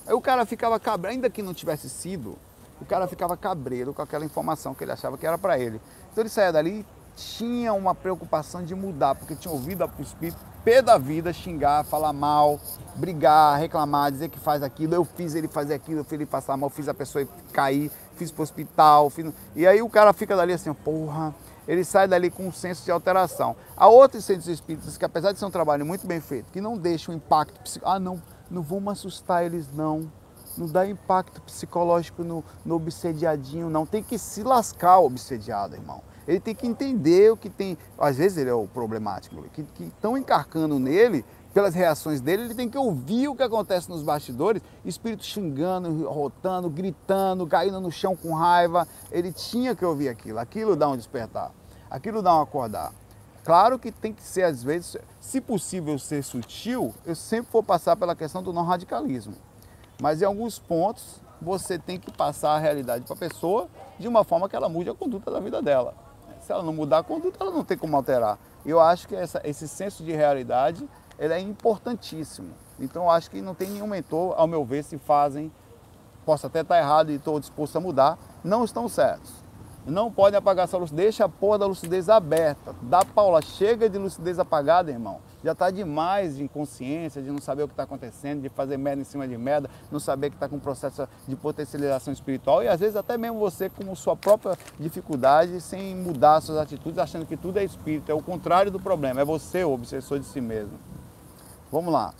Aí o cara ficava cabreiro, ainda que não tivesse sido, o cara ficava cabreiro com aquela informação que ele achava que era pra ele. Então ele saía dali e tinha uma preocupação de mudar, porque tinha ouvido o espírito, pé da vida, xingar, falar mal, brigar, reclamar, dizer que faz aquilo, eu fiz ele fazer aquilo, eu fiz ele passar mal, fiz a pessoa cair, fiz pro hospital, fiz... E aí o cara fica dali assim, porra... Ele sai dali com um senso de alteração. Há outros centros espíritas que, apesar de ser um trabalho muito bem feito, que não deixam impacto psicológico. Ah, não, não vamos assustar eles, não. Não dá impacto psicológico no, no obsediadinho, não. Tem que se lascar o obsediado, irmão. Ele tem que entender o que tem... Às vezes ele é o problemático, que estão encarcando nele, pelas reações dele, ele tem que ouvir o que acontece nos bastidores, espírito xingando, rotando, gritando, caindo no chão com raiva. Ele tinha que ouvir aquilo, aquilo dá um despertar, aquilo dá um acordar. Claro que tem que ser, às vezes, se possível ser sutil, eu sempre vou passar pela questão do não radicalismo, mas em alguns pontos você tem que passar a realidade para a pessoa de uma forma que ela mude a conduta da vida dela. Se ela não mudar a conduta, ela não tem como alterar. Eu acho que essa, esse senso de realidade ele é importantíssimo. Então, eu acho que não tem nenhum mentor, ao meu ver, se fazem, posso até estar errado e estou disposto a mudar, não estão certos. Não podem apagar essa lucidez, deixa a porra da lucidez aberta. Dá Paula, chega de lucidez apagada, irmão. Já está demais de inconsciência, de não saber o que está acontecendo, de fazer merda em cima de merda, não saber que está com um processo de potencialização espiritual e às vezes até mesmo você com sua própria dificuldade, sem mudar suas atitudes, achando que tudo é espírito, é o contrário do problema, é você o obsessor de si mesmo. Vamos lá.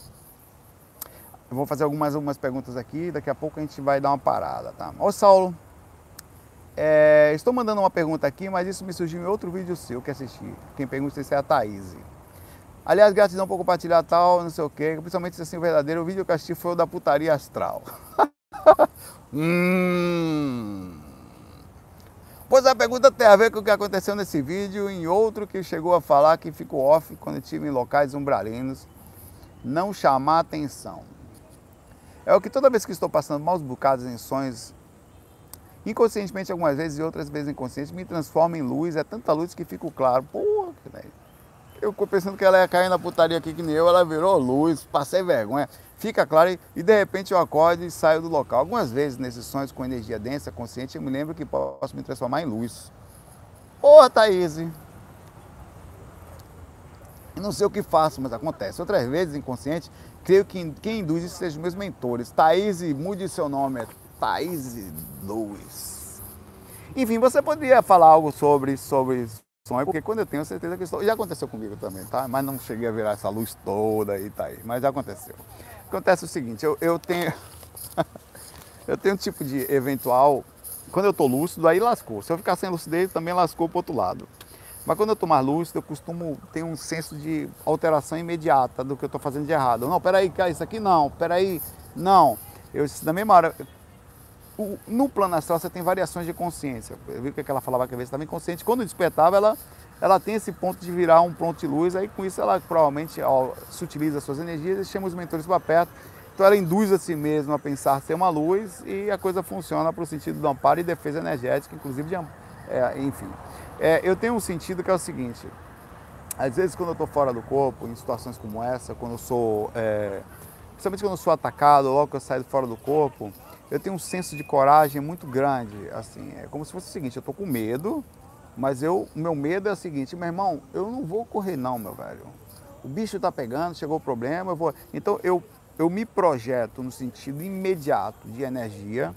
Eu vou fazer algumas, algumas perguntas aqui, daqui a pouco a gente vai dar uma parada, tá? Ô Saulo, é, estou mandando uma pergunta aqui, mas isso me surgiu em outro vídeo seu que assisti. Quem pergunta se é a Thaís. Aliás, gratidão por compartilhar tal, não sei o quê. Principalmente se assim, o verdadeiro vídeo que assisti foi o da putaria astral. hum. Pois a pergunta tem a ver com o que aconteceu nesse vídeo e em outro que chegou a falar que ficou off quando estive em locais umbralinos. Não chamar atenção. É o que toda vez que estou passando maus bocados em sonhos, inconscientemente algumas vezes e outras vezes inconsciente, me transforma em luz. É tanta luz que fico claro. Porra, que daí. Eu pensando que ela ia cair na putaria aqui que nem eu, ela virou luz, passei vergonha, fica claro e, e de repente eu acordo e saio do local. Algumas vezes nesses sonhos com energia densa, consciente, eu me lembro que posso me transformar em luz. Porra, Thaís! Eu não sei o que faço, mas acontece. Outras vezes, inconsciente, creio que quem induz isso sejam meus mentores. Thaís, mude seu nome, é Thaís Luz. Enfim, você poderia falar algo sobre... sobre sonho, porque quando eu tenho certeza que estou... Já aconteceu comigo também, tá? Mas não cheguei a virar essa luz toda e tá aí. Mas já aconteceu. Acontece o seguinte, eu, eu tenho... eu tenho um tipo de eventual... Quando eu tô lúcido, aí lascou. Se eu ficar sem lucidez, também lascou pro outro lado. Mas quando eu tô mais lúcido, eu costumo ter um senso de alteração imediata do que eu tô fazendo de errado. Não, peraí, cara, isso aqui não. Peraí, não. Eu, na mesma hora... No plano astral você tem variações de consciência. Eu vi o que ela falava que às vezes estava inconsciente. Quando despertava, ela, ela tem esse ponto de virar um ponto de luz. Aí com isso ela provavelmente ó, sutiliza suas energias e chama os mentores para perto. Então ela induz a si mesma a pensar ser uma luz e a coisa funciona para o sentido do amparo e defesa energética, inclusive de é, enfim. É, eu tenho um sentido que é o seguinte. Às vezes quando eu estou fora do corpo, em situações como essa, quando eu sou... É, principalmente quando eu sou atacado, logo que eu saio fora do corpo... Eu tenho um senso de coragem muito grande, assim, é como se fosse o seguinte, eu tô com medo, mas eu, meu medo é o seguinte, meu irmão, eu não vou correr não, meu velho. O bicho tá pegando, chegou o problema, eu vou... Então, eu, eu me projeto no sentido imediato de energia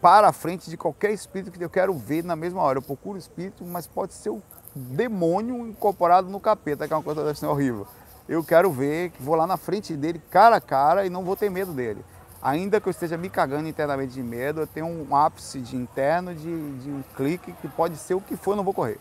para a frente de qualquer espírito que eu quero ver na mesma hora. Eu procuro espírito, mas pode ser o demônio incorporado no capeta, que é uma coisa assim horrível. Eu quero ver, vou lá na frente dele, cara a cara, e não vou ter medo dele. Ainda que eu esteja me cagando internamente de medo, eu tenho um ápice de interno, de, de um clique, que pode ser o que for, eu não vou correr.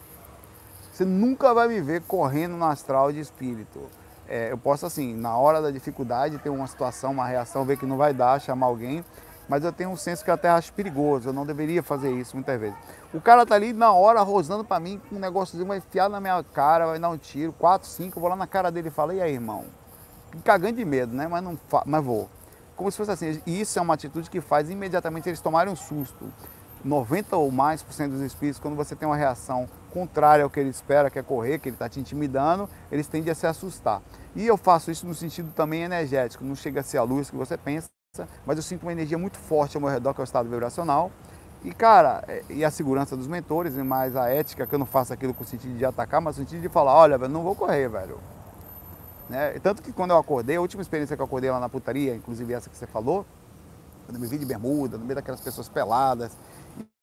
Você nunca vai me ver correndo no astral de espírito. É, eu posso, assim, na hora da dificuldade, ter uma situação, uma reação, ver que não vai dar, chamar alguém, mas eu tenho um senso que eu até acho perigoso, eu não deveria fazer isso muitas vezes. O cara tá ali, na hora, rosnando pra mim, um negócio vai enfiar na minha cara, vai dar um tiro, quatro, cinco, eu vou lá na cara dele e falo, e aí, irmão? Me cagando de medo, né? Mas, não fa... mas vou. Como se fosse assim, e isso é uma atitude que faz imediatamente eles tomarem um susto. noventa ou mais por cento dos espíritos, quando você tem uma reação contrária ao que ele espera, que é correr, que ele está te intimidando, eles tendem a se assustar. E eu faço isso no sentido também energético, não chega a ser a luz que você pensa, mas eu sinto uma energia muito forte ao meu redor, que é o estado vibracional. E, cara, e a segurança dos mentores, e mais a ética, que eu não faço aquilo com o sentido de atacar, mas no sentido de falar, olha, velho, não vou correr, velho. Né? Tanto que quando eu acordei, a última experiência que eu acordei lá na putaria, inclusive essa que você falou, quando eu me vi de bermuda, no meio daquelas pessoas peladas,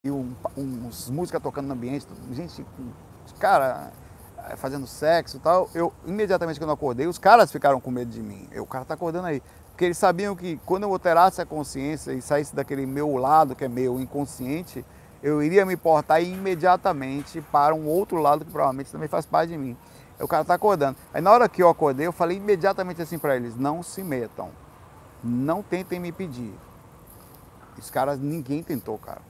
e um, um, uns músicas tocando no ambiente, gente, cara, fazendo sexo e tal, eu, imediatamente quando eu acordei, os caras ficaram com medo de mim. Eu, o cara tá acordando aí. Porque eles sabiam que quando eu alterasse a consciência e saísse daquele meu lado, que é meu inconsciente, eu iria me portar imediatamente para um outro lado que provavelmente também faz parte de mim. O cara tá acordando. Aí na hora que eu acordei, eu falei imediatamente assim para eles, não se metam, não tentem me pedir. Os caras, ninguém tentou, cara.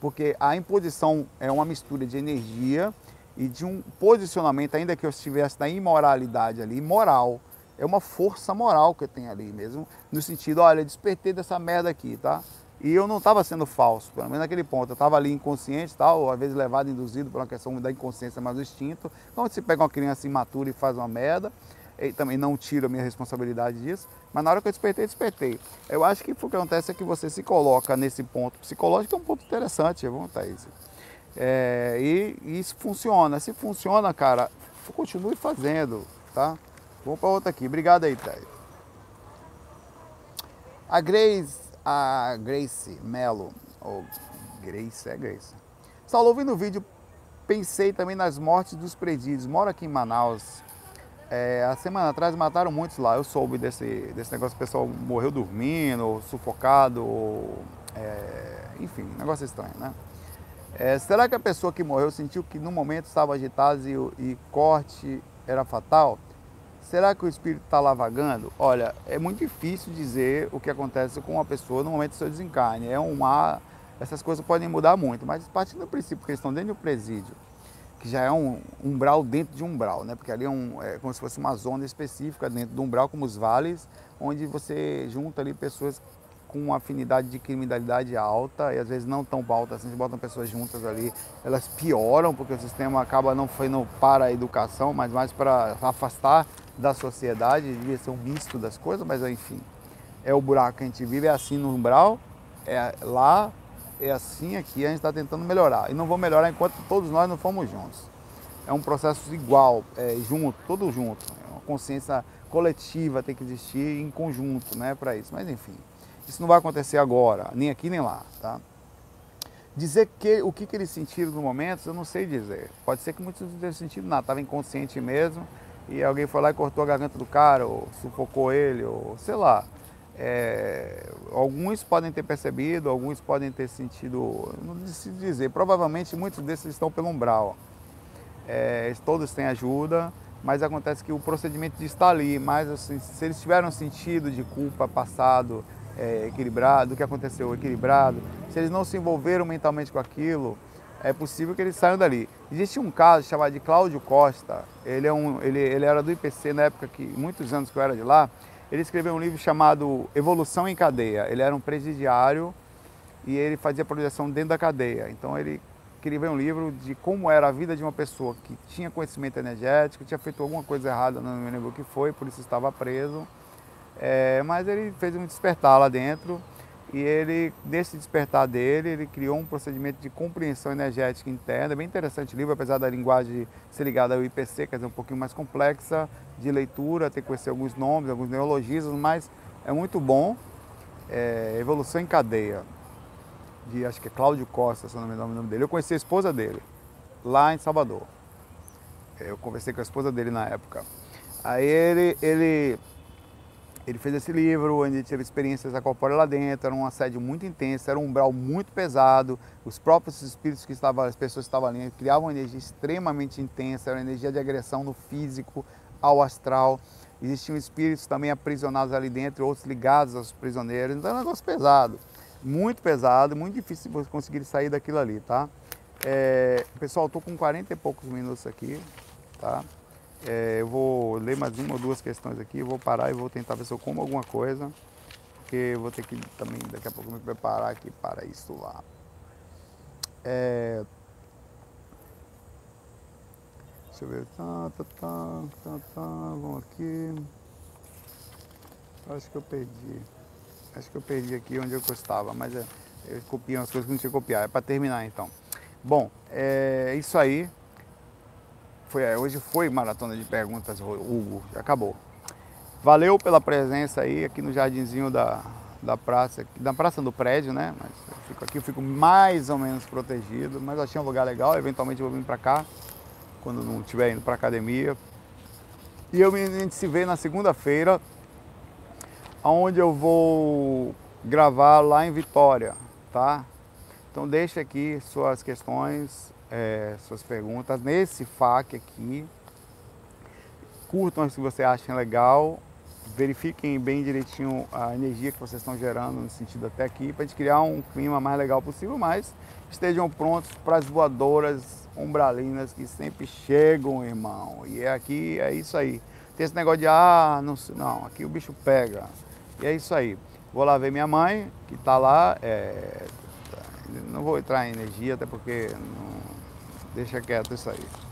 Porque a imposição é uma mistura de energia e de um posicionamento, ainda que eu estivesse na imoralidade ali, moral. É uma força moral que eu tenho ali mesmo, no sentido, olha, despertei dessa merda aqui, tá? E eu não estava sendo falso, pelo menos naquele ponto. Eu estava ali inconsciente, tal, às vezes levado, induzido por uma questão da inconsciência, mas do instinto. Então, se pega uma criança imatura e faz uma merda, e também não tiro a minha responsabilidade disso, mas na hora que eu despertei, despertei. Eu acho que o que acontece é que você se coloca nesse ponto psicológico, que é um ponto interessante, vamos, Thaís. É, e, e isso funciona. Se funciona, cara, continue fazendo, tá? Vamos para outra aqui. Obrigado aí, Thaís. A Grace... A Grace Melo, ou Grace, é Grace. Saulo, ouvindo o vídeo, pensei também nas mortes dos presídios. Moro aqui em Manaus. É, a semana atrás mataram muitos lá. Eu soube desse, desse negócio, o pessoal morreu dormindo, ou sufocado, ou, é, enfim, negócio estranho, né? É, será que a pessoa que morreu sentiu que no momento estava agitada e, e corte era fatal? Será que o espírito está lá vagando? Olha, é muito difícil dizer o que acontece com uma pessoa no momento do seu desencarne. É uma... Essas coisas podem mudar muito, mas partindo do princípio que eles estão dentro do presídio, que já é um umbral dentro de umbral, né? Porque ali é, um, é como se fosse uma zona específica dentro do umbral, como os vales, onde você junta ali pessoas com uma afinidade de criminalidade alta, e às vezes não tão alta assim, botam pessoas juntas ali, elas pioram, porque o sistema acaba não indo para a educação, mas mais para afastar da sociedade, devia ser um misto das coisas, mas enfim, é o buraco que a gente vive, é assim no umbral, é lá, é assim aqui, a gente está tentando melhorar, e não vou melhorar enquanto todos nós não formos juntos. É um processo igual, é, junto, todo junto, é uma consciência coletiva tem que existir em conjunto, né, para isso, mas enfim, isso não vai acontecer agora, nem aqui nem lá, tá? Dizer que, o que, que eles sentiram no momento, eu não sei dizer, pode ser que muitos não tenham sentido nada, estava inconsciente mesmo, e alguém foi lá e cortou a garganta do cara, ou sufocou ele, ou sei lá. É, alguns podem ter percebido, alguns podem ter sentido, não preciso dizer, provavelmente muitos desses estão pelo umbral. É, todos têm ajuda, mas acontece que o procedimento de estar ali, mas assim, se eles tiveram sentido de culpa passado, é, equilibrado, o que aconteceu equilibrado, se eles não se envolveram mentalmente com aquilo, é possível que eles saiam dali. Existe um caso chamado de Cláudio Costa, ele, é um, ele, ele era do I P C na época que, muitos anos que eu era de lá, ele escreveu um livro chamado Evolução em Cadeia. Ele era um presidiário e ele fazia projeção dentro da cadeia. Então ele escreveu um livro de como era a vida de uma pessoa que tinha conhecimento energético, tinha feito alguma coisa errada, não me lembro o que foi, por isso estava preso. É, mas ele fez um despertar lá dentro. E ele, nesse despertar dele, ele criou um procedimento de compreensão energética interna, bem interessante o livro, apesar da linguagem ser ligada ao I P C, quer dizer, um pouquinho mais complexa de leitura, tem que conhecer alguns nomes, alguns neologismos, mas é muito bom. É, Evolução em Cadeia, de acho que é Cláudio Costa, se não me engano o nome dele. Eu conheci a esposa dele, lá em Salvador. Eu conversei com a esposa dele na época. Aí ele... ele Ele fez esse livro, onde ele teve experiências corpóreas lá dentro, era um assédio muito intenso, era um umbral muito pesado, os próprios espíritos que estavam, as pessoas que estavam ali, criavam uma energia extremamente intensa, era uma energia de agressão no físico, ao astral, existiam espíritos também aprisionados ali dentro, outros ligados aos prisioneiros, então era um negócio pesado, muito pesado, muito difícil de conseguir sair daquilo ali, tá? É, pessoal, estou com quarenta e poucos minutos aqui, tá? É, eu vou ler mais uma ou duas questões aqui, vou parar e vou tentar ver se eu como alguma coisa, porque eu vou ter que também daqui a pouco me preparar aqui para isso lá. É... Deixa eu ver. Tá, tá, tá, tá, tá. Vamos aqui. Acho que eu perdi. Acho que eu perdi aqui onde eu gostava, mas é, eu copiei umas coisas que não tinha que copiar. É para terminar então. Bom, é isso aí. Foi, hoje foi maratona de perguntas, Hugo, já acabou. Valeu pela presença aí aqui no jardinzinho da, da praça, da praça do prédio, né? Mas eu fico aqui, eu fico mais ou menos protegido, mas achei um lugar legal, eventualmente eu vou vir pra cá, quando não estiver indo pra academia. E eu, a gente se vê na segunda-feira, onde eu vou gravar lá em Vitória, tá? Então deixa aqui suas questões. É, suas perguntas nesse F A Q aqui, curtam se você achem legal, verifiquem bem direitinho a energia que vocês estão gerando no sentido até aqui, para a gente criar um clima mais legal possível, mas estejam prontos para as voadoras umbralinas que sempre chegam, irmão, e é aqui, é isso aí, tem esse negócio de, ah, não, não, aqui o bicho pega, e é isso aí. Vou lá ver minha mãe, que está lá. É... Não vou entrar em energia, até porque não... deixa quieto isso aí.